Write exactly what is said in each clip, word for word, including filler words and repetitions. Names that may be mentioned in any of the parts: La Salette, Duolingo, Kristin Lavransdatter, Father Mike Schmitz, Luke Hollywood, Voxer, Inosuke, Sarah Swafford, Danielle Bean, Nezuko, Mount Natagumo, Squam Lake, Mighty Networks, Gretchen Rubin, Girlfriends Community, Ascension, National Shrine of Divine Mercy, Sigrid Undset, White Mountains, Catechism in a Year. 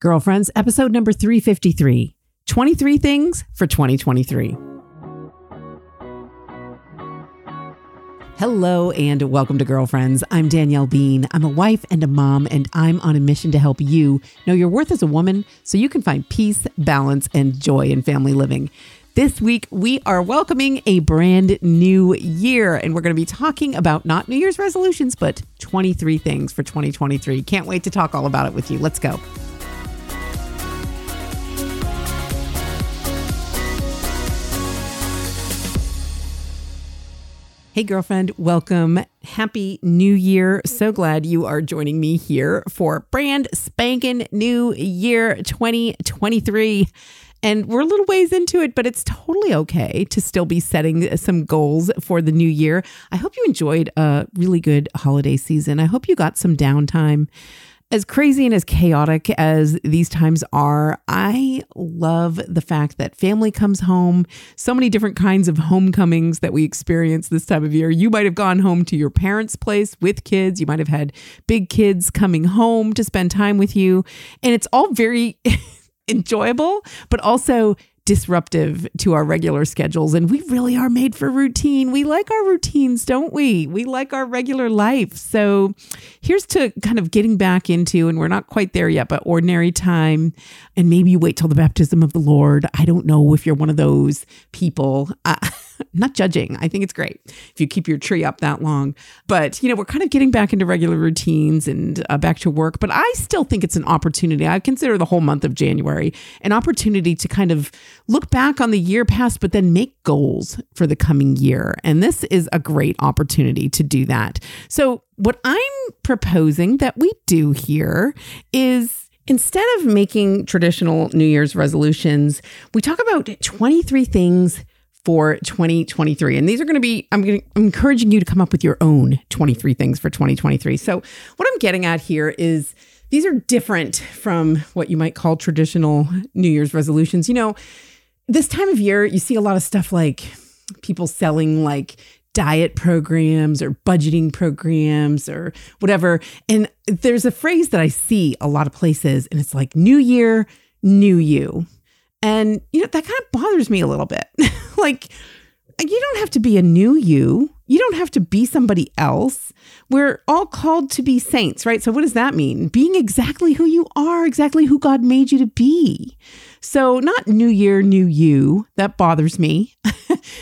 Girlfriends, episode number three fifty-three, twenty-three Things for twenty twenty-three. Hello and welcome to Girlfriends. I'm Danielle Bean. I'm a wife and a mom, and I'm on a mission to help you know your worth as a woman so you can find peace, balance, and joy in family living. This week, we are welcoming a brand new year, and we're going to be talking about not New Year's resolutions, but twenty-three things for twenty twenty-three. Can't wait to talk all about it with you. Let's go. Hey, girlfriend, welcome. Happy New Year. So glad you are joining me here for brand spanking new year twenty twenty-three. And we're a little ways into it, but it's totally okay to still be setting some goals for the new year. I hope you enjoyed a really good holiday season. I hope you got some downtime. As crazy and as chaotic as these times are, I love the fact that family comes home. So many different kinds of homecomings that we experience this time of year. You might have gone home to your parents' place with kids. You might have had big kids coming home to spend time with you. And it's all very enjoyable, but also disruptive to our regular schedules. And we really are made for routine. We like our routines, don't we? We like our regular life. So here's to kind of getting back into, and we're not quite there yet, but ordinary time. And maybe you wait till the baptism of the Lord. I don't know if you're one of those people. Uh, not judging. I think it's great if you keep your tree up that long. But, you know, we're kind of getting back into regular routines and uh, back to work. But I still think it's an opportunity. I consider the whole month of January an opportunity to kind of look back on the year past, but then make goals for the coming year. And this is a great opportunity to do that. So what I'm proposing that we do here is, instead of making traditional New Year's resolutions, we talk about twenty-three things for twenty twenty-three. And these are going to be, I'm going to, I'm encouraging you to come up with your own twenty-three things for twenty twenty-three. So what I'm getting at here is these are different from what you might call traditional New Year's resolutions. You know, this time of year, you see a lot of stuff like people selling like diet programs or budgeting programs or whatever. And there's a phrase that I see a lot of places, and it's like, new year, new you. And, you know, that kind of bothers me a little bit. Like, you don't have to be a new you. You don't have to be somebody else. We're all called to be saints, right? So what does that mean? Being exactly who you are, exactly who God made you to be. So not new year, new you. That bothers me.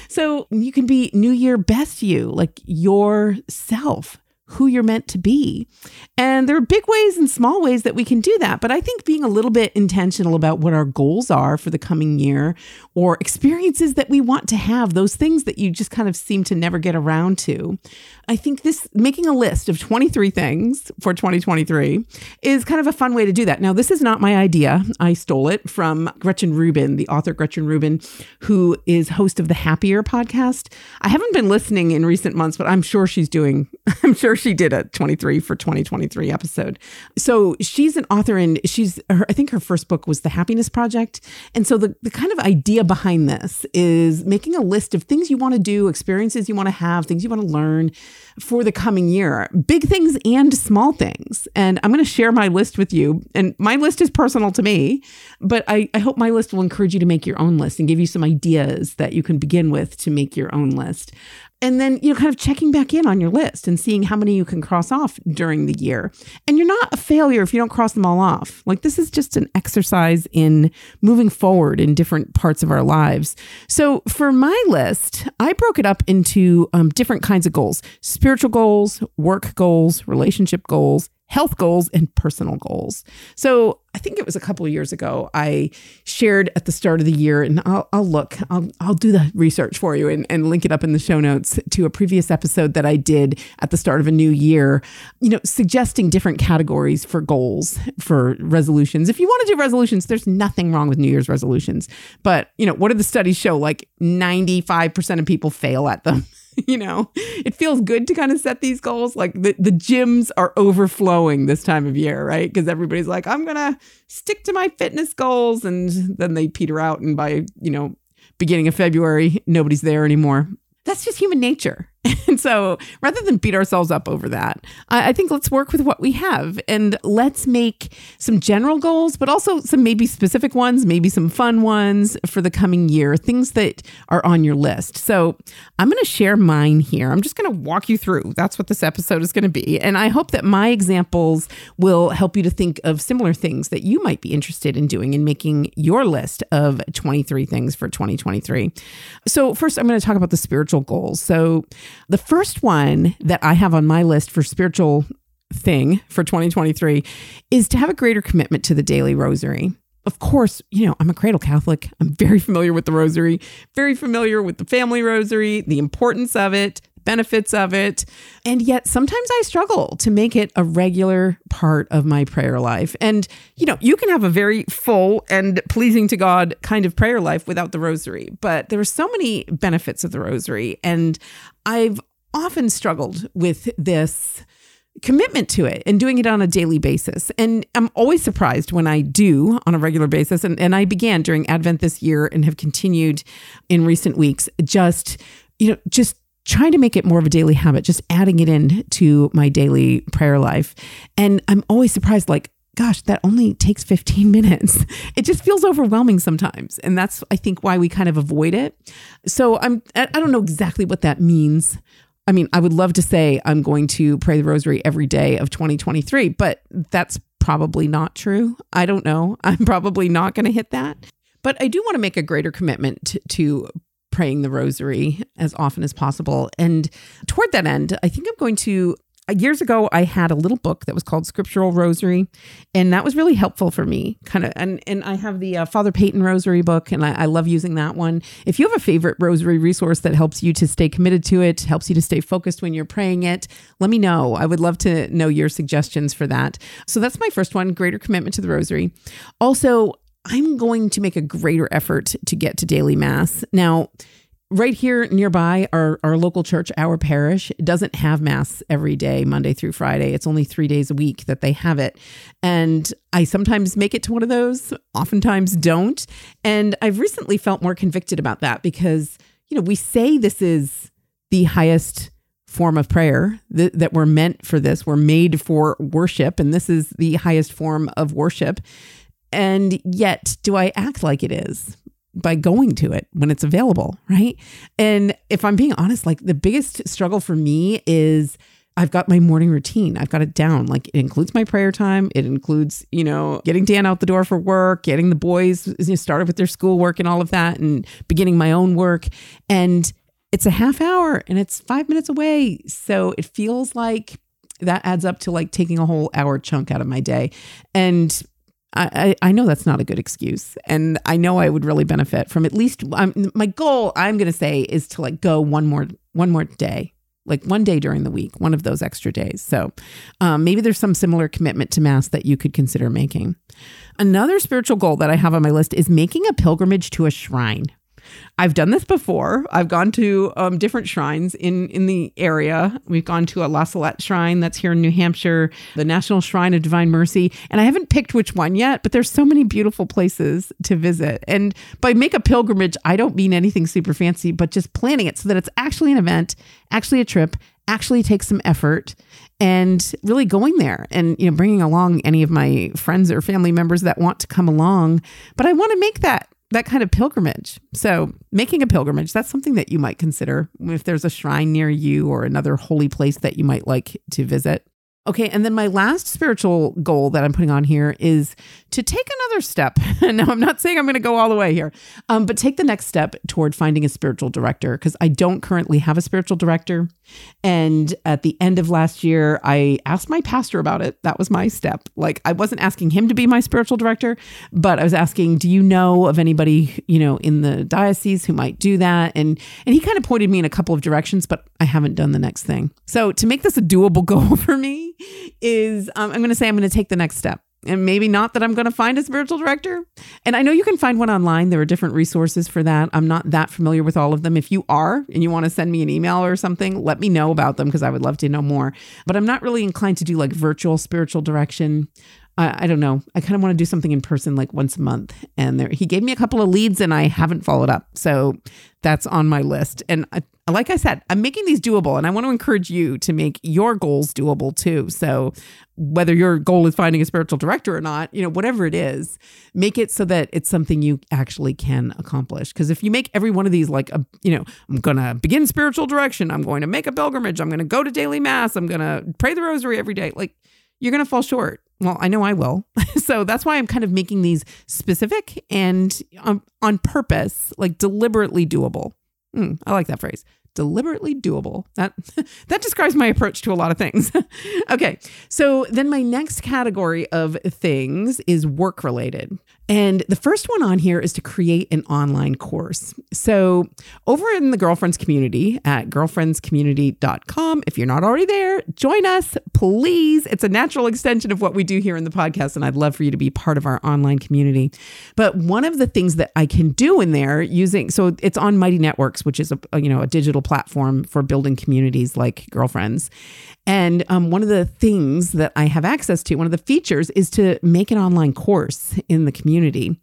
So you can be new year, best you, like yourself, who you're meant to be. And there are big ways and small ways that we can do that. But I think being a little bit intentional about what our goals are for the coming year, or experiences that we want to have, those things that you just kind of seem to never get around to. I think this, making a list of twenty-three things for twenty twenty-three is kind of a fun way to do that. Now, this is not my idea. I stole it from Gretchen Rubin, the author Gretchen Rubin, who is host of the Happier podcast. I haven't been listening in recent months, but I'm sure she's doing, I'm sure she did a twenty-three for twenty twenty-three episode. So she's an author, and she's, her, I think her first book was The Happiness Project. And so the, the kind of idea behind this is making a list of things you want to do, experiences you want to have, things you want to learn for the coming year, big things and small things. And I'm going to share my list with you. And my list is personal to me, but I, I hope my list will encourage you to make your own list and give you some ideas that you can begin with to make your own list. And then, you know, kind of checking back in on your list and seeing how many you can cross off during the year. And you're not a failure if you don't cross them all off. Like, this is just an exercise in moving forward in different parts of our lives. So for my list, I broke it up into um, different kinds of goals: spiritual goals, work goals, relationship goals, health goals, and personal goals. So I think it was a couple of years ago, I shared at the start of the year, and I'll, I'll look, I'll, I'll do the research for you and, and link it up in the show notes to a previous episode that I did at the start of a new year, you know, suggesting different categories for goals, for resolutions. If you want to do resolutions, there's nothing wrong with New Year's resolutions. But, you know, what do the studies show? Like ninety-five percent of people fail at them. You know, it feels good to kind of set these goals. Like the, the gyms are overflowing this time of year, right? Because everybody's like, I'm going to stick to my fitness goals. And then they peter out. And by, you know, beginning of February, nobody's there anymore. That's just human nature. And so rather than beat ourselves up over that, I think let's work with what we have and let's make some general goals, but also some maybe specific ones, maybe some fun ones for the coming year, things that are on your list. So I'm going to share mine here. I'm just going to walk you through. That's what this episode is going to be. And I hope that my examples will help you to think of similar things that you might be interested in doing and making your list of twenty-three things for twenty twenty-three. So first, I'm going to talk about the spiritual goals. So the first one that I have on my list for spiritual thing for twenty twenty-three is to have a greater commitment to the daily rosary. Of course, you know, I'm a cradle Catholic. I'm very familiar with the rosary, very familiar with the family rosary, the importance of it, benefits of it. And yet sometimes I struggle to make it a regular part of my prayer life. And, you know, you can have a very full and pleasing to God kind of prayer life without the rosary, but there are so many benefits of the rosary. And I've often struggled with this commitment to it and doing it on a daily basis. And I'm always surprised when I do on a regular basis. And, and I began during Advent this year and have continued in recent weeks, just, you know, just trying to make it more of a daily habit, just adding it in to my daily prayer life. And I'm always surprised, like, gosh, that only takes fifteen minutes. It just feels overwhelming sometimes. And that's, I think, why we kind of avoid it. So I'm, I don't know exactly what that means. I mean, I would love to say I'm going to pray the rosary every day of twenty twenty-three, but that's probably not true. I don't know. I'm probably not going to hit that. But I do want to make a greater commitment to praying the rosary as often as possible. And toward that end, I think I'm going to... Years ago, I had a little book that was called Scriptural Rosary, and that was really helpful for me. Kind of, and, and I have the uh, Father Peyton Rosary book, and I, I love using that one. If you have a favorite rosary resource that helps you to stay committed to it, helps you to stay focused when you're praying it, let me know. I would love to know your suggestions for that. So that's my first one, greater commitment to the rosary. Also, I'm going to make a greater effort to get to daily mass. Now, right here nearby, our, our local church, our parish, doesn't have mass every day, Monday through Friday. It's only three days a week that they have it. And I sometimes make it to one of those, oftentimes don't. And I've recently felt more convicted about that because, you know, we say this is the highest form of prayer, th- that we're meant for this. We're made for worship, and this is the highest form of worship. And yet, do I act like it is by going to it when it's available, right? And if I'm being honest, like the biggest struggle for me is I've got my morning routine. I've got it down. Like it includes my prayer time. It includes, you know, getting Dan out the door for work, getting the boys you know, started with their schoolwork and all of that, and beginning my own work. And it's a half hour and it's five minutes away. So it feels like that adds up to like taking a whole hour chunk out of my day. And I, I know that's not a good excuse, and I know I would really benefit from at least um, my goal. I'm going to say is to like go one more one more day, like one day during the week, one of those extra days. So um, maybe there's some similar commitment to mass that you could consider making. Another spiritual goal that I have on my list is making a pilgrimage to a shrine. I've done this before. I've gone to um, different shrines in, in the area. We've gone to a La Salette shrine that's here in New Hampshire, the National Shrine of Divine Mercy. And I haven't picked which one yet, but there's so many beautiful places to visit. And by make a pilgrimage, I don't mean anything super fancy, but just planning it so that it's actually an event, actually a trip, actually takes some effort, and really going there and, you know, bringing along any of my friends or family members that want to come along. But I want to make that that kind of pilgrimage. So making a pilgrimage, that's something that you might consider if there's a shrine near you or another holy place that you might like to visit. Okay. And then my last spiritual goal that I'm putting on here is to take another step. Now, I'm not saying I'm going to go all the way here, um, but take the next step toward finding a spiritual director, because I don't currently have a spiritual director. And at the end of last year, I asked my pastor about it. That was my step. Like, I wasn't asking him to be my spiritual director, but I was asking, do you know of anybody, you know, in the diocese who might do that? And, and he kind of pointed me in a couple of directions, but I haven't done the next thing. So to make this a doable goal for me, is um, I'm going to say I'm going to take the next step. And maybe not that I'm going to find a spiritual director. And I know you can find one online. There are different resources for that. I'm not that familiar with all of them. If you are and you want to send me an email or something, let me know about them because I would love to know more. But I'm not really inclined to do like virtual spiritual direction. Uh, I don't know. I kind of want to do something in person like once a month. And there, he gave me a couple of leads and I haven't followed up. So that's on my list. And I, like I said, I'm making these doable, and I want to encourage you to make your goals doable too. So whether your goal is finding a spiritual director or not, you know, whatever it is, make it so that it's something you actually can accomplish. Because if you make every one of these like, a, you know, I'm going to begin spiritual direction, I'm going to make a pilgrimage, I'm going to go to daily mass, I'm going to pray the rosary every day, like you're going to fall short. Well, I know I will. So that's why I'm kind of making these specific and on, on purpose, like deliberately doable. Mm, I like that phrase. Deliberately doable. That that describes my approach to a lot of things. Okay. So then my next category of things is work related. And the first one on here is to create an online course. So over in the Girlfriends Community at girlfriends community dot com, if you're not already there, join us, please. It's a natural extension of what we do here in the podcast, and I'd love for you to be part of our online community. But one of the things that I can do in there using, so it's on Mighty Networks, which is a, a you know, a digital platform for building communities like Girlfriends. And um, one of the things that I have access to, one of the features is to make an online course in the community. Community.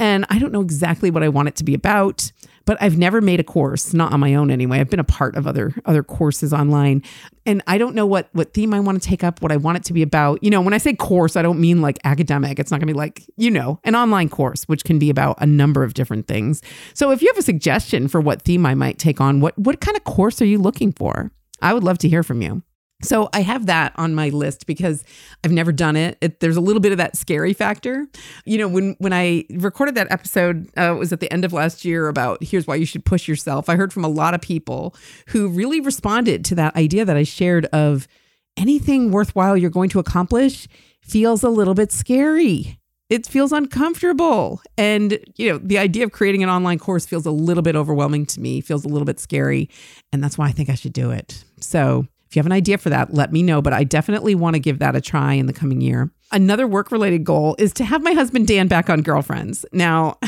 And I don't know exactly what I want it to be about, but I've never made a course, not on my own anyway. I've been a part of other other courses online. And I don't know what what theme I want to take up, what I want it to be about. You know, when I say course, I don't mean like academic. It's not going to be like, you know, an online course, which can be about a number of different things. So if you have a suggestion for what theme I might take on, what what kind of course are you looking for? I would love to hear from you. So I have that on my list because I've never done it. it. There's a little bit of that scary factor. You know, when when I recorded that episode, uh, it was at the end of last year about here's why you should push yourself. I heard from a lot of people who really responded to that idea that I shared of anything worthwhile you're going to accomplish feels a little bit scary. It feels uncomfortable. And, you know, the idea of creating an online course feels a little bit overwhelming to me, feels a little bit scary. And that's why I think I should do it. So if you have an idea for that, let me know. But I definitely want to give that a try in the coming year. Another work-related goal is to have my husband, Dan, back on Girlfriends. Now,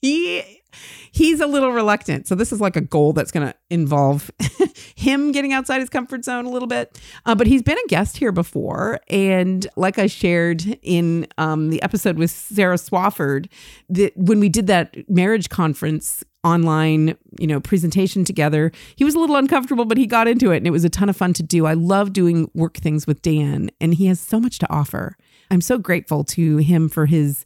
he he's a little reluctant. So this is like a goal that's going to involve him getting outside his comfort zone a little bit. Uh, but he's been a guest here before. And like I shared in um, the episode with Sarah Swafford, that when we did that marriage conference online, you know, presentation together. He was a little uncomfortable, but he got into it and it was a ton of fun to do. I love doing work things with Dan and he has so much to offer. I'm so grateful to him for his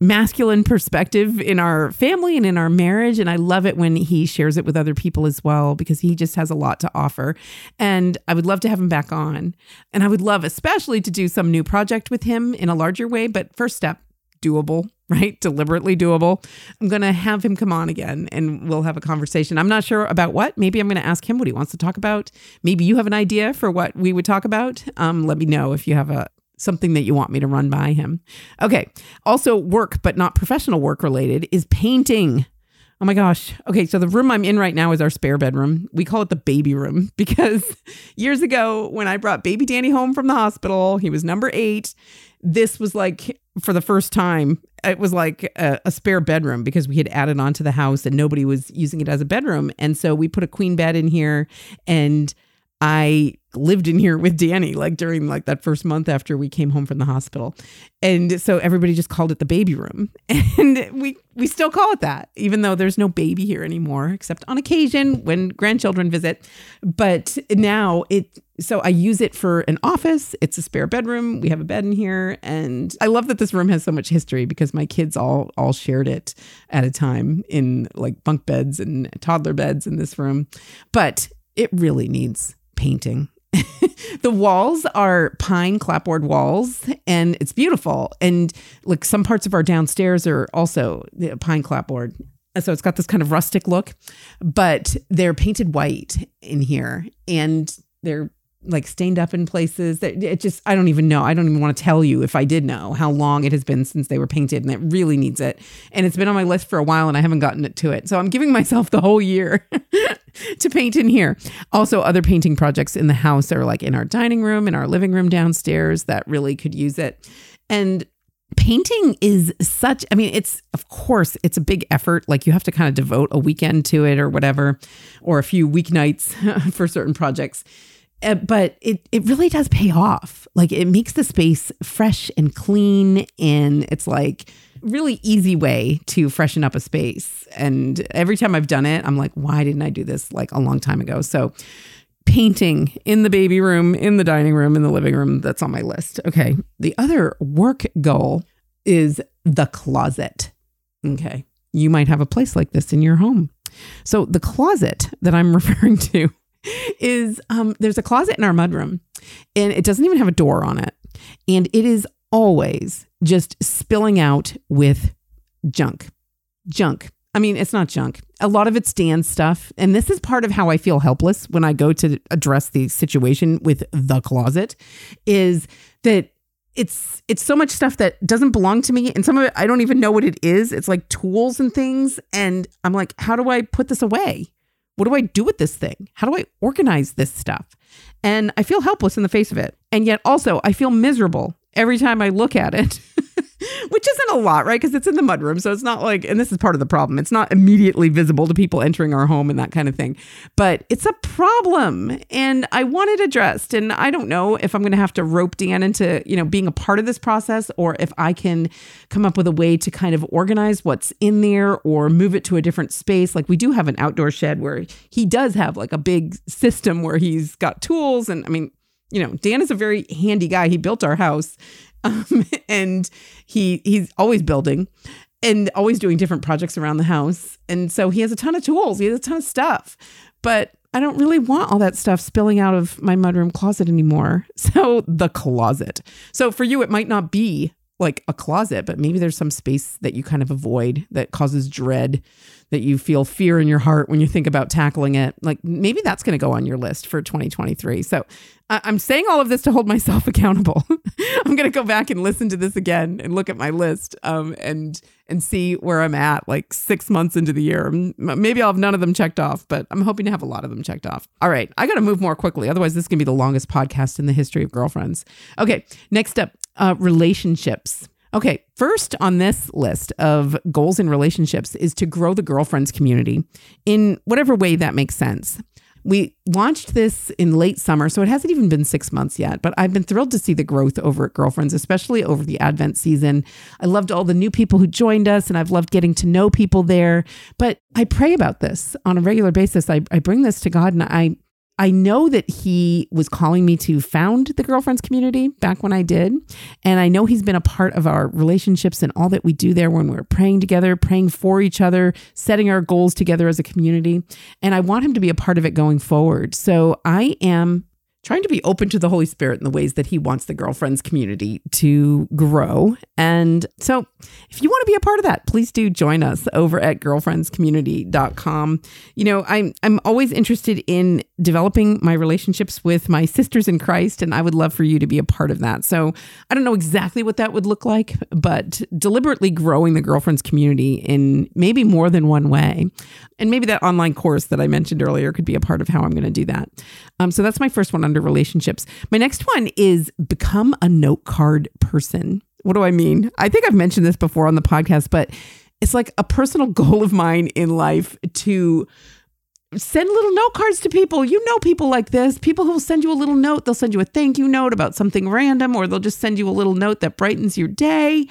masculine perspective in our family and in our marriage. And I love it when he shares it with other people as well, because he just has a lot to offer. And I would love to have him back on. And I would love especially to do some new project with him in a larger way. But first step, doable, right? Deliberately doable. I'm going to have him come on again and we'll have a conversation. I'm not sure about what. Maybe I'm going to ask him what he wants to talk about. Maybe you have an idea for what we would talk about. Um, let me know if you have a something that you want me to run by him. Okay. Also work, but not professional work related, is painting. Oh my gosh. Okay. So the room I'm in right now is our spare bedroom. We call it the baby room because years ago when I brought baby Danny home from the hospital, he was number eight. This was like, for the first time, it was like a, a spare bedroom because we had added on to the house and nobody was using it as a bedroom. And so we put a queen bed in here and I lived in here with Danny like during like that first month after we came home from the hospital. And so everybody just called it the baby room. And we, we still call it that, even though there's no baby here anymore, except on occasion when grandchildren visit. But now it... So I use it for an office. It's a spare bedroom. We have a bed in here. And I love that this room has so much history because my kids all all shared it at a time in like bunk beds and toddler beds in this room. But it really needs painting. The walls are pine clapboard walls and it's beautiful. And like some parts of our downstairs are also pine clapboard. So it's got this kind of rustic look, but they're painted white in here and they're like stained up in places that it just, I don't even know. I don't even want to tell you if I did know how long it has been since they were painted and it really needs it. And it's been on my list for a while and I haven't gotten it to it. So I'm giving myself the whole year to paint in here. Also, other painting projects in the house are like in our dining room, in our living room downstairs that really could use it. And painting is such, I mean, it's, of course, it's a big effort. Like you have to kind of devote a weekend to it or whatever, or a few weeknights for certain projects. Uh, but it, it really does pay off. Like it makes the space fresh and clean. And it's like, really easy way to freshen up a space. And every time I've done it, I'm like, why didn't I do this like a long time ago? So painting in the baby room, in the dining room, in the living room, that's on my list. Okay. The other work goal is the closet. Okay. You might have a place like this in your home. So the closet that I'm referring to is um, there's a closet in our mudroom, and it doesn't even have a door on it. And it is always just spilling out with junk, junk. I mean, it's not junk. A lot of it's Dan's stuff. And this is part of how I feel helpless when I go to address the situation with the closet, is that it's it's so much stuff that doesn't belong to me. And some of it, I don't even know what it is. It's like tools and things. And I'm like, how do I put this away? What do I do with this thing? How do I organize this stuff? And I feel helpless in the face of it. And yet also I feel miserable every time I look at it, which isn't a lot, right? Because it's in the mudroom. So it's not like, and this is part of the problem, it's not immediately visible to people entering our home and that kind of thing. But it's a problem, and I want it addressed. And I don't know if I'm going to have to rope Dan into, you know, being a part of this process, or if I can come up with a way to kind of organize what's in there or move it to a different space. Like we do have an outdoor shed where he does have like a big system where he's got tools. And I mean, you know, Dan is a very handy guy. He built our house. Um, and he he's always building and always doing different projects around the house. And so he has a ton of tools. He has a ton of stuff. But I don't really want all that stuff spilling out of my mudroom closet anymore. So the closet. So for you, it might not be like a closet, but maybe there's some space that you kind of avoid that causes dread, that you feel fear in your heart when you think about tackling it. Like maybe that's going to go on your list for twenty twenty-three. So I- I'm saying all of this to hold myself accountable. I'm going to go back and listen to this again and look at my list um, and and see where I'm at like six months into the year. Maybe I'll have none of them checked off, but I'm hoping to have a lot of them checked off. All right. I got to move more quickly. Otherwise, this is going to be the longest podcast in the history of Girlfriends. Okay. Next up, uh, relationships. Okay, first on this list of goals in relationships is to grow the Girlfriends community in whatever way that makes sense. We launched this in late summer, so it hasn't even been six months yet, but I've been thrilled to see the growth over at Girlfriends, especially over the Advent season. I loved all the new people who joined us, and I've loved getting to know people there. But I pray about this on a regular basis. I, I bring this to God, and I I know that he was calling me to found the Girlfriends community back when I did. And I know he's been a part of our relationships and all that we do there when we're praying together, praying for each other, setting our goals together as a community. And I want him to be a part of it going forward. So I am trying to be open to the Holy Spirit in the ways that he wants the Girlfriends community to grow. And so if you want to be a part of that, please do join us over at girlfriends community dot com. You know, I'm, I'm always interested in developing my relationships with my sisters in Christ, and I would love for you to be a part of that. So I don't know exactly what that would look like, but deliberately growing the Girlfriends community in maybe more than one way. And maybe that online course that I mentioned earlier could be a part of how I'm going to do that. Um, so that's my first one under relationships. My next one is become a note card person. What do I mean? I think I've mentioned this before on the podcast, but it's like a personal goal of mine in life to send little note cards to people. You know, people like this, people who will send you a little note. They'll send you a thank you note about something random, or they'll just send you a little note that brightens your day.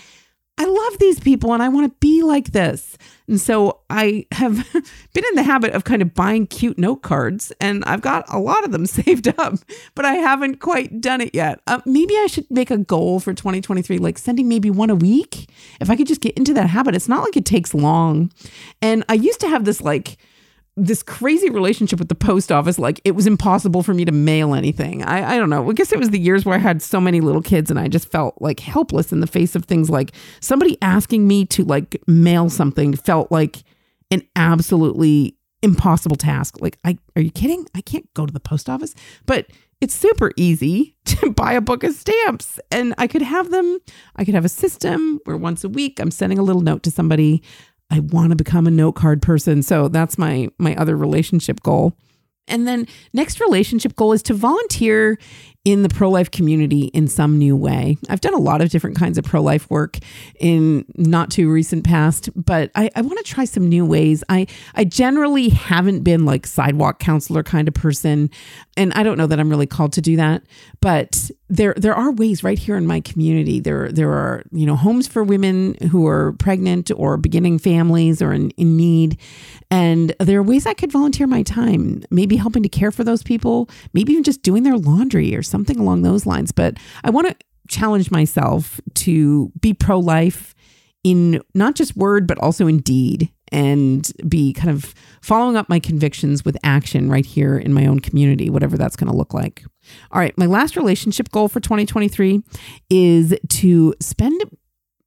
I love these people and I want to be like this. And so I have been in the habit of kind of buying cute note cards, and I've got a lot of them saved up, but I haven't quite done it yet. Uh, maybe I should make a goal for twenty twenty-three, like sending maybe one a week. If I could just get into that habit, it's not like it takes long. And I used to have this like this crazy relationship with the post office. Like it was impossible for me to mail anything. I, I don't know. I guess it was the years where I had so many little kids, and I just felt like helpless in the face of things. Like somebody asking me to like mail something felt like an absolutely impossible task. Like, I, are you kidding? I can't go to the post office. But it's super easy to buy a book of stamps, and I could have them. I could have a system where once a week I'm sending a little note to somebody. I want to become a note card person. So that's my my other relationship goal. And then next relationship goal is to volunteer in the pro-life community in some new way. I've done a lot of different kinds of pro-life work in not too recent past, but I, I want to try some new ways. I, I generally haven't been like sidewalk counselor kind of person, and I don't know that I'm really called to do that, but there there are ways right here in my community. There there are, you know, homes for women who are pregnant or beginning families or in, in need. And there are ways I could volunteer my time, maybe helping to care for those people, maybe even just doing their laundry or something along those lines. But I want to challenge myself to be pro-life in not just word, but also in deed, and be kind of following up my convictions with action right here in my own community, whatever that's going to look like. All right. My last relationship goal for twenty twenty-three is to spend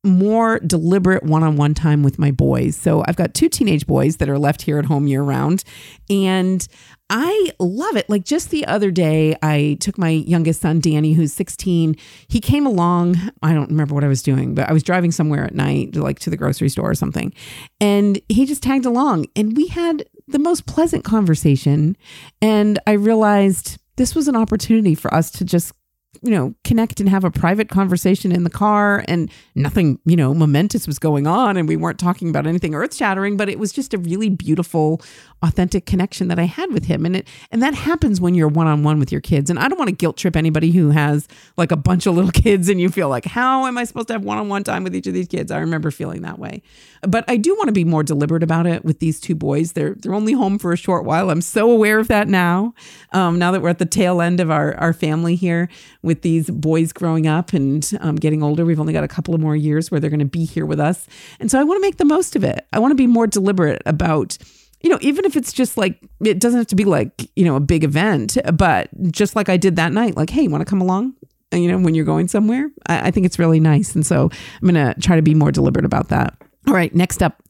more deliberate one-on-one time with my boys. So I've got two teenage boys that are left here at home year round, and I love it. Like just the other day, I took my youngest son, Danny, who's sixteen. He came along. I don't remember what I was doing, but I was driving somewhere at night, like to the grocery store or something. And he just tagged along, and we had the most pleasant conversation. And I realized this was an opportunity for us to just, you know, connect and have a private conversation in the car, and nothing, you know, momentous was going on, and we weren't talking about anything earth shattering, but it was just a really beautiful, authentic connection that I had with him. And it, and that happens when you're one-on-one with your kids. And I don't want to guilt trip anybody who has like a bunch of little kids and you feel like, how am I supposed to have one-on-one time with each of these kids? I remember feeling that way, but I do want to be more deliberate about it with these two boys. They're, they're only home for a short while. I'm so aware of that now. Um, now that we're at the tail end of our, our family here, with these boys growing up and um, getting older, we've only got a couple of more years where they're going to be here with us. And so I want to make the most of it. I want to be more deliberate about, you know, even if it's just like, it doesn't have to be like, you know, a big event, but just like I did that night, like, hey, you want to come along? You know, when you're going somewhere, I, I think it's really nice. And so I'm going to try to be more deliberate about that. All right, next up,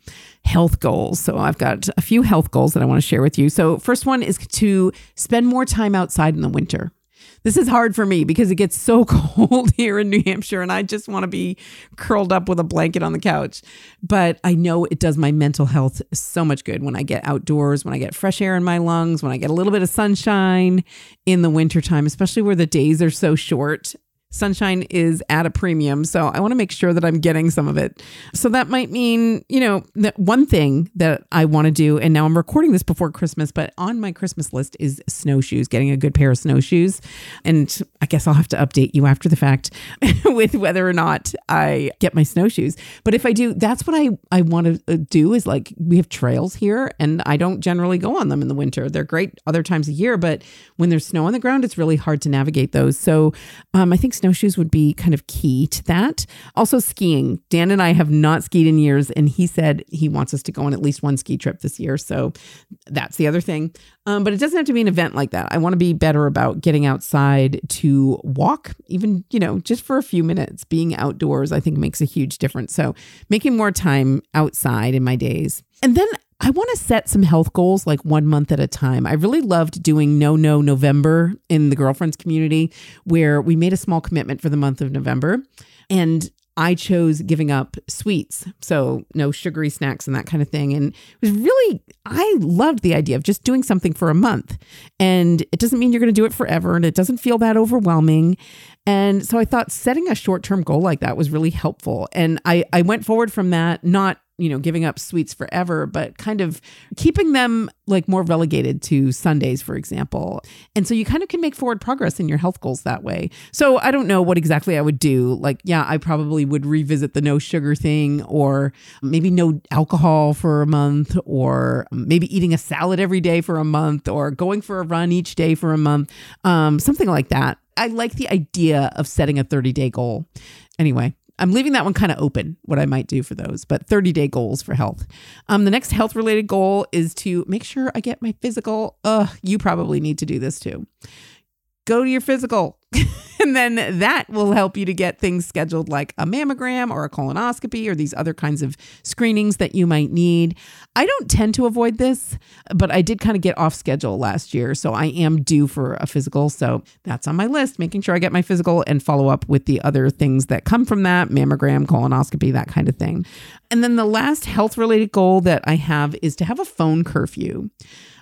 health goals. So I've got a few health goals that I want to share with you. So first one is to spend more time outside in the winter. This is hard for me because it gets so cold here in New Hampshire, and I just want to be curled up with a blanket on the couch. But I know it does my mental health so much good when I get outdoors, when I get fresh air in my lungs, when I get a little bit of sunshine in the wintertime, especially where the days are so short. Sunshine is at a premium, so I want to make sure that I'm getting some of it. So that might mean, you know, that one thing that I want to do, and now I'm recording this before Christmas, but on my Christmas list is snowshoes, getting a good pair of snowshoes. And I guess I'll have to update you after the fact with whether or not I get my snowshoes. But if I do, that's what I, I want to do is like, we have trails here, and I don't generally go on them in the winter. They're great other times of year, but when there's snow on the ground, it's really hard to navigate those. So um, I think snowshoes would be kind of key to that. Also skiing. Dan and I have not skied in years, and he said he wants us to go on at least one ski trip this year. So that's the other thing. Um, but it doesn't have to be an event like that. I want to be better about getting outside to walk, even, you know, just for a few minutes. Being outdoors, I think, makes a huge difference. So making more time outside in my days. And then I want to set some health goals like one month at a time. I really loved doing No No November in the Girlfriends community, where we made a small commitment for the month of November. And I chose giving up sweets, so no sugary snacks and that kind of thing. And it was really, I loved the idea of just doing something for a month. And it doesn't mean you're going to do it forever, and it doesn't feel that overwhelming. And so I thought setting a short-term goal like that was really helpful. And I, I went forward from that, not, you know, giving up sweets forever, but kind of keeping them like more relegated to Sundays, for example. And so you kind of can make forward progress in your health goals that way. So I don't know what exactly I would do. Like, yeah, I probably would revisit the no sugar thing, or maybe no alcohol for a month, or maybe eating a salad every day for a month, or going for a run each day for a month, um, something like that. I like the idea of setting a thirty-day goal. Anyway, I'm leaving that one kind of open, what I might do for those, but thirty-day goals for health. Um, the next health-related goal is to make sure I get my physical. Ugh, you probably need to do this too. Go to your physical. And then that will help you to get things scheduled like a mammogram or a colonoscopy or these other kinds of screenings that you might need. I don't tend to avoid this, but I did kind of get off schedule last year. So I am due for a physical. So that's on my list, making sure I get my physical and follow up with the other things that come from that, mammogram, colonoscopy, that kind of thing. And then the last health-related goal that I have is to have a phone curfew.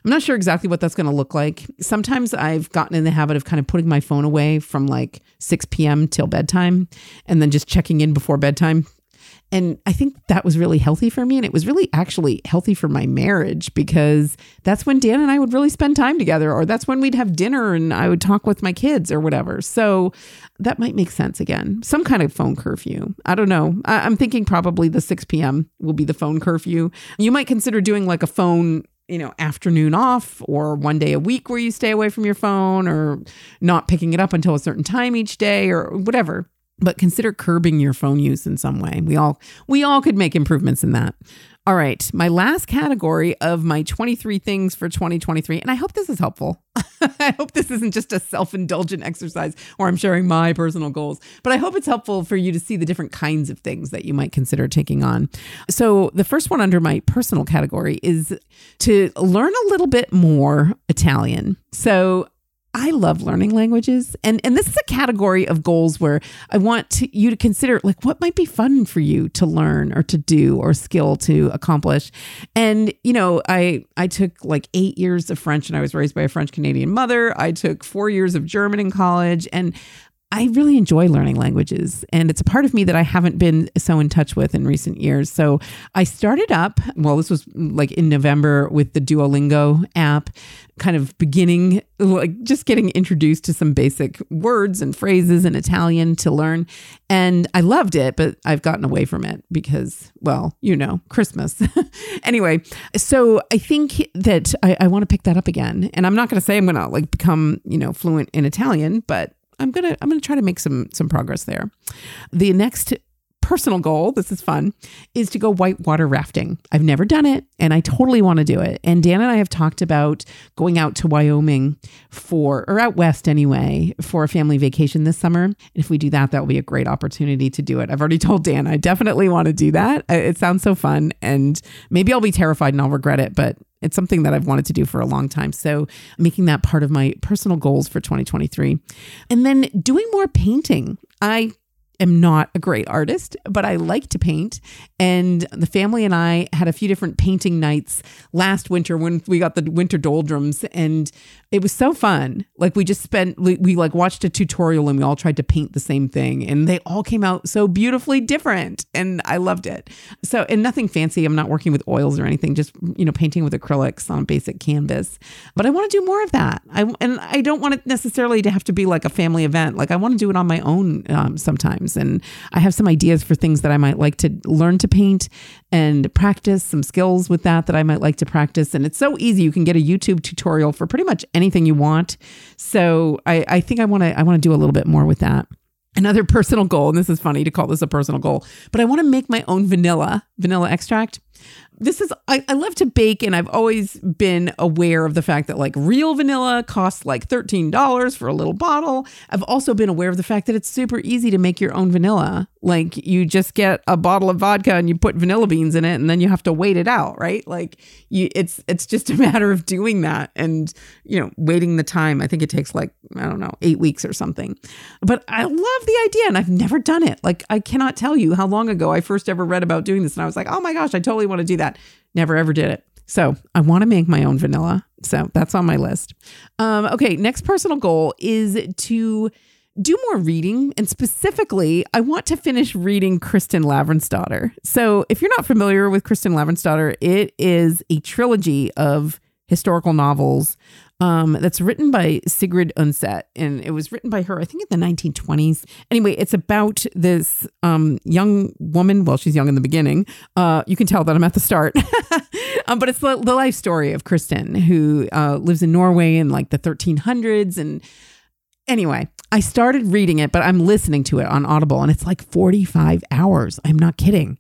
I'm not sure exactly what that's going to look like. Sometimes I've gotten in the habit of kind of putting my phone away from like six p.m. till bedtime and then just checking in before bedtime. And I think that was really healthy for me. And it was really actually healthy for my marriage because that's when Dan and I would really spend time together, or that's when we'd have dinner and I would talk with my kids or whatever. So that might make sense again. Some kind of phone curfew. I don't know. I- I'm thinking probably the six p.m. will be the phone curfew. You might consider doing like a phone you know, afternoon off or one day a week where you stay away from your phone or not picking it up until a certain time each day or whatever. But consider curbing your phone use in some way. We all we all could make improvements in that. All right. My last category of my twenty-three things for twenty twenty-three, and I hope this is helpful. I hope this isn't just a self-indulgent exercise or I'm sharing my personal goals, but I hope it's helpful for you to see the different kinds of things that you might consider taking on. So the first one under my personal category is to learn a little bit more Italian. So I love learning languages. And, and this is a category of goals where I want to, you to consider like what might be fun for you to learn or to do or skill to accomplish. And, you know, I, I took like eight years of French and I was raised by a French Canadian mother. I took four years of German in college and I really enjoy learning languages, and it's a part of me that I haven't been so in touch with in recent years. So I started up, well, this was like in November with the Duolingo app, kind of beginning, like just getting introduced to some basic words and phrases in Italian to learn. And I loved it, but I've gotten away from it because, well, you know, Christmas. Anyway, so I think that I, I want to pick that up again. And I'm not going to say I'm going to like become, you know, fluent in Italian, but I'm going to I'm going to try to make some some progress there. The next personal goal, this is fun, is to go whitewater rafting. I've never done it and I totally want to do it. And Dan and I have talked about going out to Wyoming for, or out west anyway, for a family vacation this summer. And if we do that, that will be a great opportunity to do it. I've already told Dan I definitely want to do that. It sounds so fun and maybe I'll be terrified and I'll regret it, but it's something that I've wanted to do for a long time. So making that part of my personal goals for twenty twenty-three. And then doing more painting. I am not a great artist, but I like to paint. And the family and I had a few different painting nights last winter when we got the winter doldrums. And it was so fun. Like we just spent, we, we like watched a tutorial and we all tried to paint the same thing. And they all came out so beautifully different. And I loved it. So, and nothing fancy. I'm not working with oils or anything, just, you know, painting with acrylics on basic canvas. But I want to do more of that. I And I don't want it necessarily to have to be like a family event. Like I want to do it on my own um, sometimes. And I have some ideas for things that I might like to learn to paint and practice some skills with that that I might like to practice. And it's so easy. You can get a YouTube tutorial for pretty much anything you want. So I, I think I want to I want to do a little bit more with that. Another personal goal, and this is funny to call this a personal goal, but I want to make my own vanilla, vanilla extract. This is, I, I love to bake and I've always been aware of the fact that like real vanilla costs like thirteen dollars for a little bottle. I've also been aware of the fact that it's super easy to make your own vanilla. Like you just get a bottle of vodka and you put vanilla beans in it and then you have to wait it out, right? Like you, it's, it's just a matter of doing that and, you know, waiting the time. I think it takes like, I don't know, eight weeks or something, but I love the idea and I've never done it. Like I cannot tell you how long ago I first ever read about doing this and I was like, oh my gosh, I totally want to do that. Never, ever did it. So I want to make my own vanilla. So that's on my list. Um, okay. Next personal goal is to do more reading. And specifically, I want to finish reading Kristin Lavransdatter. So if you're not familiar with Kristin Lavransdatter, it is a trilogy of historical novels um, that's written by Sigrid Undset. And it was written by her, I think, in the nineteen twenties. Anyway, it's about this um, young woman. Well, she's young in the beginning. Uh, you can tell that I'm at the start. um, but it's the, the life story of Kristin, who uh, lives in Norway in like the thirteen hundreds. And anyway, I started reading it, but I'm listening to it on Audible. And it's like forty-five hours. I'm not kidding.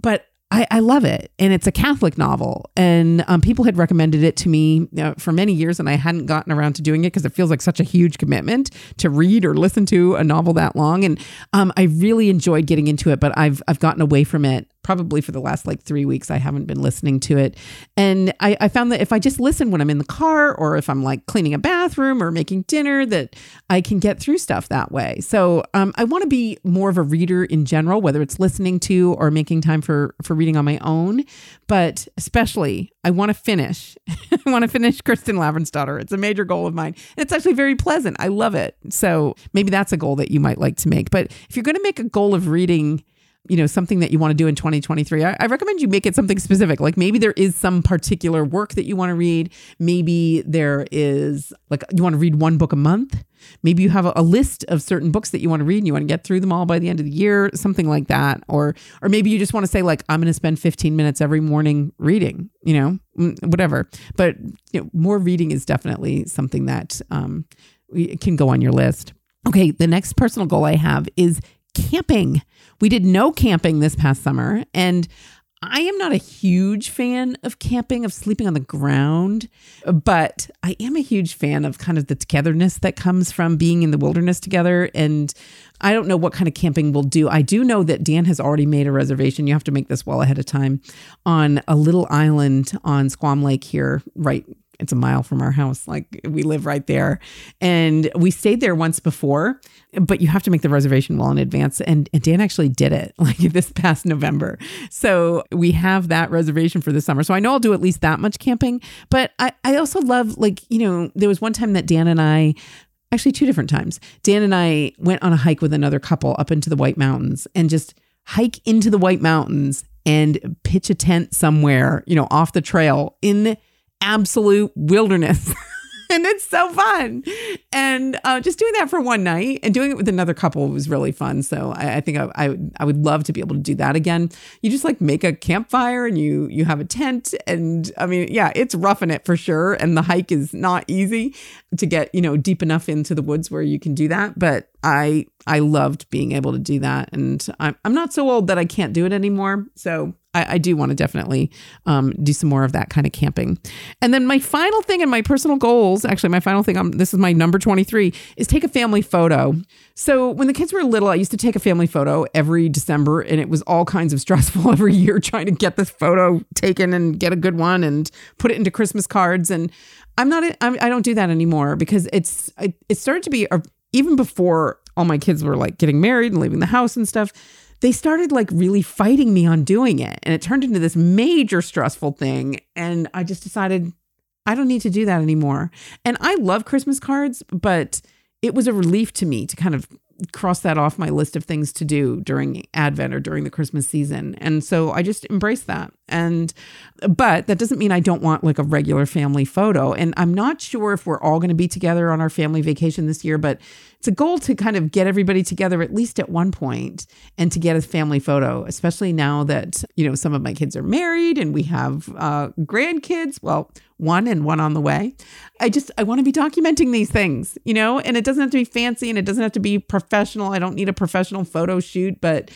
But I, I love it. And it's a Catholic novel. And um, people had recommended it to me uh, for many years, and I hadn't gotten around to doing it because it feels like such a huge commitment to read or listen to a novel that long. And um, I really enjoyed getting into it, but I've I've gotten away from it probably for the last like three weeks. I haven't been listening to it. And I, I found that if I just listen when I'm in the car or if I'm like cleaning a bathroom or making dinner, that I can get through stuff that way. So um, I want to be more of a reader in general, whether it's listening to or making time for, for reading on my own. But especially, I want to finish. I want to finish Kristin Lavransdatter. It's a major goal of mine. And it's actually very pleasant. I love it. So maybe that's a goal that you might like to make. But if you're going to make a goal of reading, you know, something that you want to do in twenty twenty-three, I, I recommend you make it something specific. Like maybe there is some particular work that you want to read. Maybe there is like, you want to read one book a month. Maybe you have a, a list of certain books that you want to read and you want to get through them all by the end of the year, something like that. Or, or maybe you just want to say like, I'm going to spend fifteen minutes every morning reading, you know, whatever. But you know, more reading is definitely something that um, can go on your list. Okay. The next personal goal I have is camping. We did no camping this past summer, and I am not a huge fan of camping, of sleeping on the ground, but I am a huge fan of kind of the togetherness that comes from being in the wilderness together. And I don't know what kind of camping we'll do. I do know that Dan has already made a reservation. You have to make this well ahead of time on a little island on Squam Lake here, right? It's a mile from our house. Like we live right there. And we stayed there once before, but you have to make the reservation well in advance. And, and Dan actually did it like this past November. So we have that reservation for the summer. So I know I'll do at least that much camping, but I, I also love like, you know, there was one time that Dan and I actually two different times, Dan and I went on a hike with another couple up into the White Mountains and just hike into the White Mountains and pitch a tent somewhere, you know, off the trail in the absolute wilderness. And it's so fun. And uh, just doing that for one night and doing it with another couple was really fun. So I, I think I, I I would love to be able to do that again. You just like make a campfire and you you have a tent. And I mean, yeah, it's roughing it for sure. And the hike is not easy to get, you know, deep enough into the woods where you can do that. But I I loved being able to do that. And I'm, I'm not so old that I can't do it anymore. So I, I do want to definitely um, do some more of that kind of camping. And then my final thing in my personal goals, actually my final thing, I'm, this is my number twenty-three, is take a family photo. So when the kids were little, I used to take a family photo every December, and it was all kinds of stressful every year trying to get this photo taken and get a good one and put it into Christmas cards. And I'm not, I'm, I don't do that anymore because it's, it, it started to be, a, even before all my kids were like getting married and leaving the house and stuff, they started like really fighting me on doing it. And it turned into this major stressful thing. And I just decided I don't need to do that anymore. And I love Christmas cards, but it was a relief to me to kind of cross that off my list of things to do during Advent or during the Christmas season. And so I just embraced that. And, but that doesn't mean I don't want like a regular family photo. And I'm not sure if we're all going to be together on our family vacation this year, but it's a goal to kind of get everybody together at least at one point and to get a family photo, especially now that, you know, some of my kids are married and we have uh, grandkids. Well, one and one on the way. I just, I want to be documenting these things, you know, and it doesn't have to be fancy and it doesn't have to be professional. I don't need a professional photo shoot, but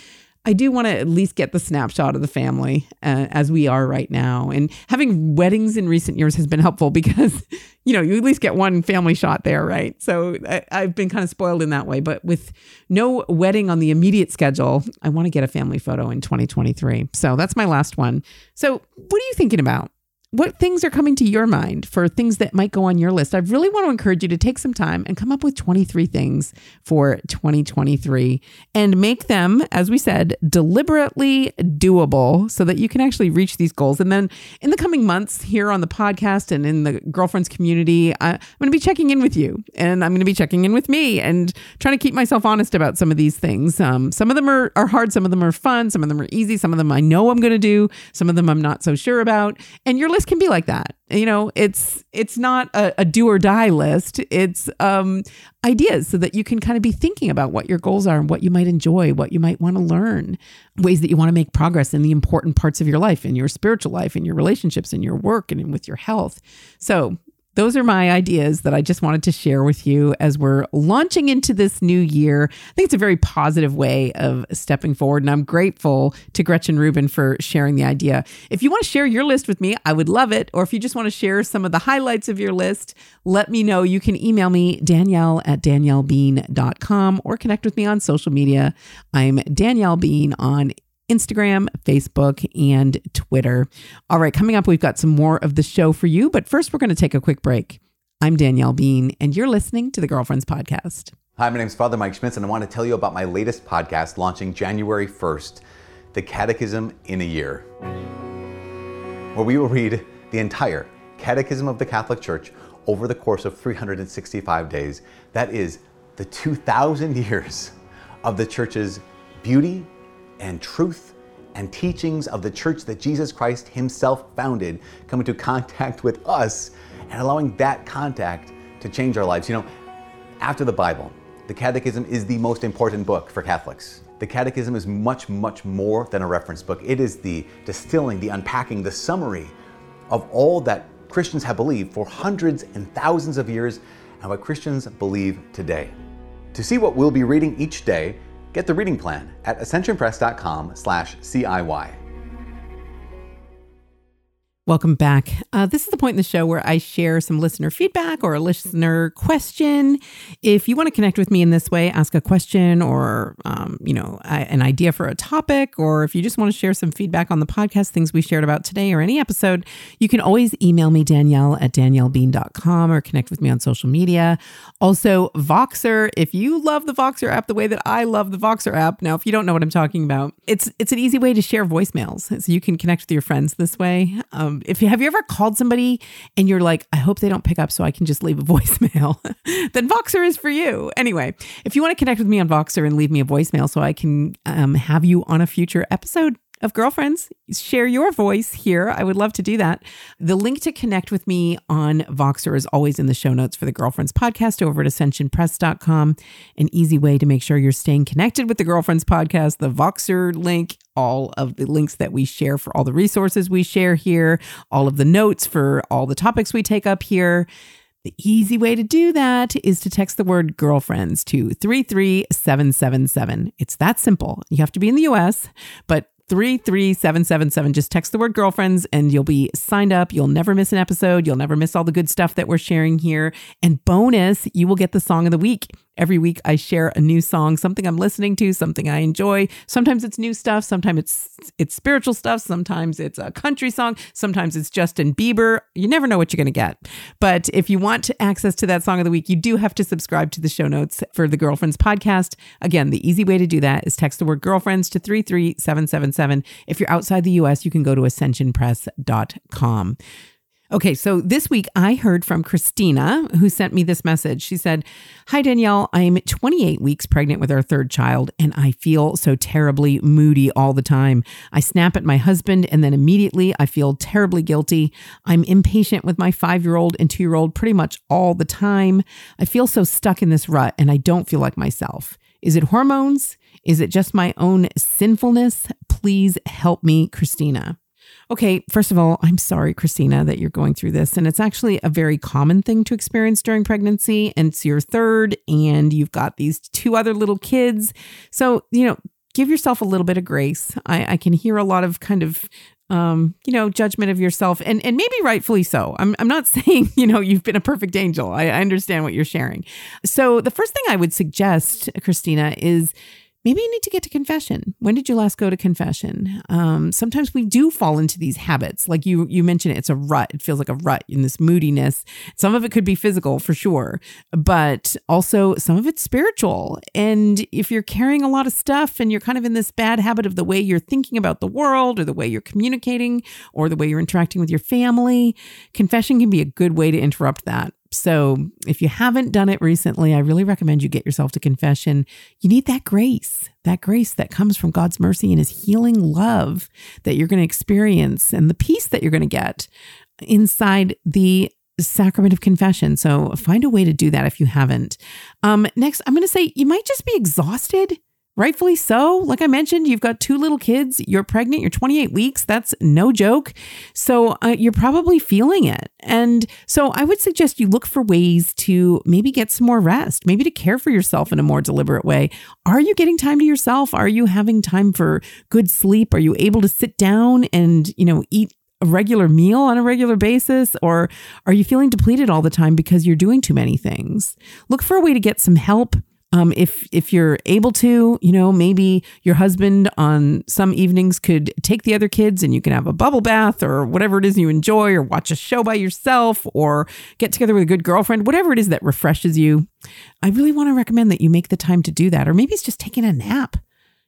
I do want to at least get the snapshot of the family uh, as we are right now. And having weddings in recent years has been helpful because, you know, you at least get one family shot there, right? So I, I've been kind of spoiled in that way. But with no wedding on the immediate schedule, I want to get a family photo in twenty twenty-three. So that's my last one. So what are you thinking about? What things are coming to your mind for things that might go on your list? I really want to encourage you to take some time and come up with twenty-three things for twenty twenty-three and make them, as we said, deliberately doable so that you can actually reach these goals. And then in the coming months here on the podcast and in the Girlfriends community, I'm going to be checking in with you and I'm going to be checking in with me and trying to keep myself honest about some of these things. Um, some of them are, are hard. Some of them are fun. Some of them are easy. Some of them I know I'm going to do. Some of them I'm not so sure about. And your list can be like that. You know, it's it's not a, a do or die list. It's um, ideas so that you can kind of be thinking about what your goals are and what you might enjoy, what you might want to learn, ways that you want to make progress in the important parts of your life, in your spiritual life, in your relationships, in your work, and in, with your health. So those are my ideas that I just wanted to share with you as we're launching into this new year. I think it's a very positive way of stepping forward, and I'm grateful to Gretchen Rubin for sharing the idea. If you want to share your list with me, I would love it. Or if you just want to share some of the highlights of your list, let me know. You can email me, Danielle at danielle bean dot com, or connect with me on social media. I'm Danielle Bean on Instagram, Facebook, and Twitter. All right, coming up, we've got some more of the show for you, but first we're going to take a quick break. I'm Danielle Bean, and you're listening to the Girlfriends Podcast. Hi, my name's Father Mike Schmitz, and I want to tell you about my latest podcast launching January first, The Catechism in a Year, where we will read the entire Catechism of the Catholic Church over the course of three hundred sixty-five days. That is the two thousand years of the Church's beauty and truth and teachings of the church that Jesus Christ himself founded, come into contact with us and allowing that contact to change our lives. You know, after the Bible, the Catechism is the most important book for Catholics. The Catechism is much, much more than a reference book. It is the distilling, the unpacking, the summary of all that Christians have believed for hundreds and thousands of years and what Christians believe today. To see what we'll be reading each day, get the reading plan at ascension press dot com slash C I Y. Welcome back. Uh, this is the point in the show where I share some listener feedback or a listener question. If you want to connect with me in this way, ask a question or, um, you know, I, an idea for a topic, or if you just want to share some feedback on the podcast, things we shared about today or any episode, you can always email me, Danielle at danielle bean dot com, or connect with me on social media. Also, Voxer. If you love the Voxer app the way that I love the Voxer app, now, if you don't know what I'm talking about, it's it's an easy way to share voicemails. So you can connect with your friends this way. Um, If you have you ever called somebody and you're like, I hope they don't pick up so I can just leave a voicemail, then Voxer is for you. Anyway, if you want to connect with me on Voxer and leave me a voicemail so I can um, have you on a future episode of Girlfriends, share your voice here. I would love to do that. The link to connect with me on Voxer is always in the show notes for the Girlfriends Podcast over at ascension press dot com. An easy way to make sure you're staying connected with the Girlfriends Podcast, the Voxer link, all of the links that we share for all the resources we share here, all of the notes for all the topics we take up here. The easy way to do that is to text the word girlfriends to three three seven seven seven. It's that simple. You have to be in the U S, but three three seven seven seven. Just text the word girlfriends and you'll be signed up. You'll never miss an episode. You'll never miss all the good stuff that we're sharing here. And bonus, you will get the song of the week. Every week I share a new song, something I'm listening to, something I enjoy. Sometimes it's new stuff. Sometimes it's it's spiritual stuff. Sometimes it's a country song. Sometimes it's Justin Bieber. You never know what you're going to get. But if you want access to that song of the week, you do have to subscribe to the show notes for the Girlfriends Podcast. Again, the easy way to do that is text the word girlfriends to three three seven seven seven. If you're outside the U S, you can go to ascension press dot com. Okay, so this week I heard from Christina, who sent me this message. She said, "Hi, Danielle, I'm twenty-eight weeks pregnant with our third child, and I feel so terribly moody all the time. I snap at my husband, and then immediately I feel terribly guilty. I'm impatient with my five-year-old and two-year-old pretty much all the time. I feel so stuck in this rut, and I don't feel like myself. Is it hormones? Is it just my own sinfulness? Please help me, Christina." Okay, first of all, I'm sorry, Christina, that you're going through this. And it's actually a very common thing to experience during pregnancy. And it's your third, and you've got these two other little kids. So, you know, give yourself a little bit of grace. I, I can hear a lot of kind of, um, you know, judgment of yourself, and and maybe rightfully so. I'm I'm not saying, you know, you've been a perfect angel. I, I understand what you're sharing. So the first thing I would suggest, Christina, is maybe you need to get to confession. When did you last go to confession? Um, sometimes we do fall into these habits. Like you you mentioned, it's a rut. It feels like a rut in this moodiness. Some of it could be physical for sure, but also some of it's spiritual. And if you're carrying a lot of stuff and you're kind of in this bad habit of the way you're thinking about the world or the way you're communicating or the way you're interacting with your family, confession can be a good way to interrupt that. So if you haven't done it recently, I really recommend you get yourself to confession. You need that grace, that grace that comes from God's mercy and his healing love that you're going to experience, and the peace that you're going to get inside the sacrament of confession. So find a way to do that if you haven't. Um, next, I'm going to say you might just be exhausted. Rightfully so. Like I mentioned, you've got two little kids, you're pregnant, you're twenty-eight weeks. That's no joke. So uh, you're probably feeling it. And so I would suggest you look for ways to maybe get some more rest, maybe to care for yourself in a more deliberate way. Are you getting time to yourself? Are you having time for good sleep? Are you able to sit down and, you know, eat a regular meal on a regular basis? Or are you feeling depleted all the time because you're doing too many things? Look for a way to get some help. Um, if if you're able to, you know, maybe your husband on some evenings could take the other kids and you can have a bubble bath or whatever it is you enjoy, or watch a show by yourself, or get together with a good girlfriend, whatever it is that refreshes you. I really want to recommend that you make the time to do that. Or maybe it's just taking a nap.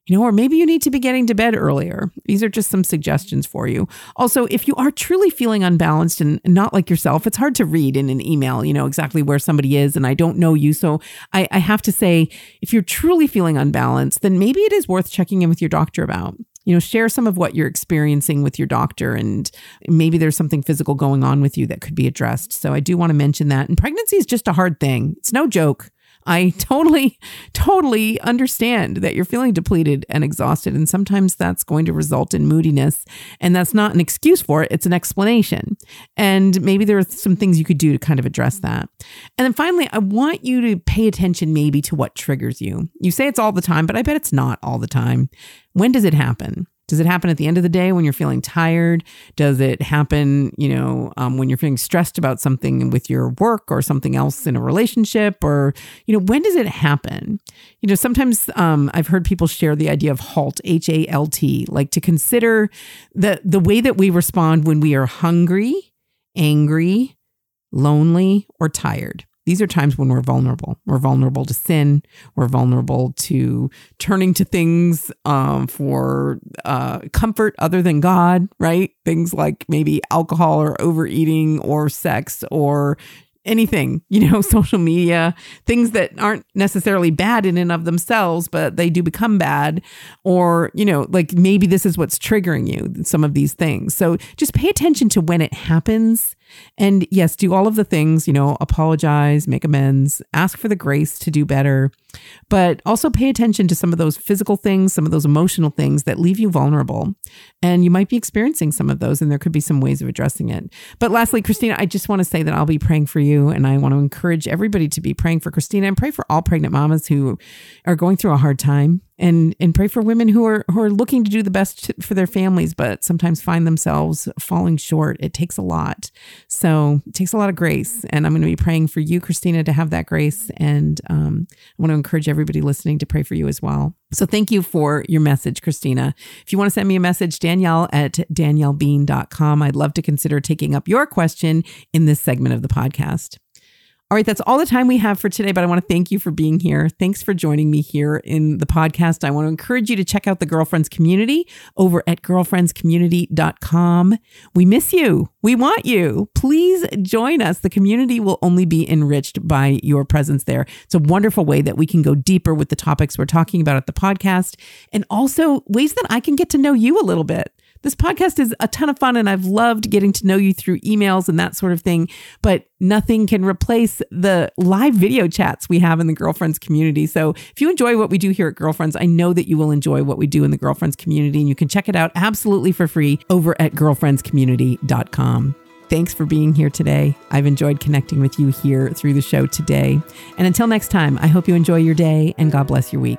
You know, or maybe you need to be getting to bed earlier. These are just some suggestions for you. Also, if you are truly feeling unbalanced and not like yourself, it's hard to read in an email, you know, exactly where somebody is, and I don't know you. So I, I have to say, if you're truly feeling unbalanced, then maybe it is worth checking in with your doctor about. You know, share some of what you're experiencing with your doctor, and maybe there's something physical going on with you that could be addressed. So I do want to mention that. And pregnancy is just a hard thing. It's no joke. I totally, totally understand that you're feeling depleted and exhausted. And sometimes that's going to result in moodiness. And that's not an excuse for it. It's an explanation. And maybe there are some things you could do to kind of address that. And then finally, I want you to pay attention maybe to what triggers you. You say it's all the time, but I bet it's not all the time. When does it happen? Does it happen at the end of the day when you're feeling tired? Does it happen, you know, um, when you're feeling stressed about something with your work or something else in a relationship? Or, you know, when does it happen? You know, sometimes um, I've heard people share the idea of HALT, H A L T, like to consider the, the way that we respond when we are hungry, angry, lonely, or tired. These are times when we're vulnerable. We're vulnerable to sin. We're vulnerable to turning to things um, for uh, comfort other than God, right? Things like maybe alcohol or overeating or sex or anything, you know, social media, things that aren't necessarily bad in and of themselves, but they do become bad. Or, you know, like maybe this is what's triggering you, some of these things. So just pay attention to when it happens. And yes, do all of the things, you know, apologize, make amends, ask for the grace to do better, but also pay attention to some of those physical things, some of those emotional things that leave you vulnerable. And you might be experiencing some of those, and there could be some ways of addressing it. But lastly, Christina, I just want to say that I'll be praying for you, and I want to encourage everybody to be praying for Christina, and pray for all pregnant mamas who are going through a hard time. And and pray for women who are who are looking to do the best for their families, but sometimes find themselves falling short. It takes a lot. So it takes a lot of grace. And I'm going to be praying for you, Christina, to have that grace. And um, I want to encourage everybody listening to pray for you as well. So thank you for your message, Christina. If you want to send me a message, Danielle at danielle bean dot com. I'd love to consider taking up your question in this segment of the podcast. All right, that's all the time we have for today, but I want to thank you for being here. Thanks for joining me here in the podcast. I want to encourage you to check out the Girlfriends Community over at girlfriends community dot com. We miss you. We want you. Please join us. The community will only be enriched by your presence there. It's a wonderful way that we can go deeper with the topics we're talking about at the podcast, and also ways that I can get to know you a little bit. This podcast is a ton of fun, and I've loved getting to know you through emails and that sort of thing, but nothing can replace the live video chats we have in the Girlfriends Community. So if you enjoy what we do here at Girlfriends, I know that you will enjoy what we do in the Girlfriends Community, and you can check it out absolutely for free over at girlfriends community dot com. Thanks for being here today. I've enjoyed connecting with you here through the show today. And until next time, I hope you enjoy your day, and God bless your week.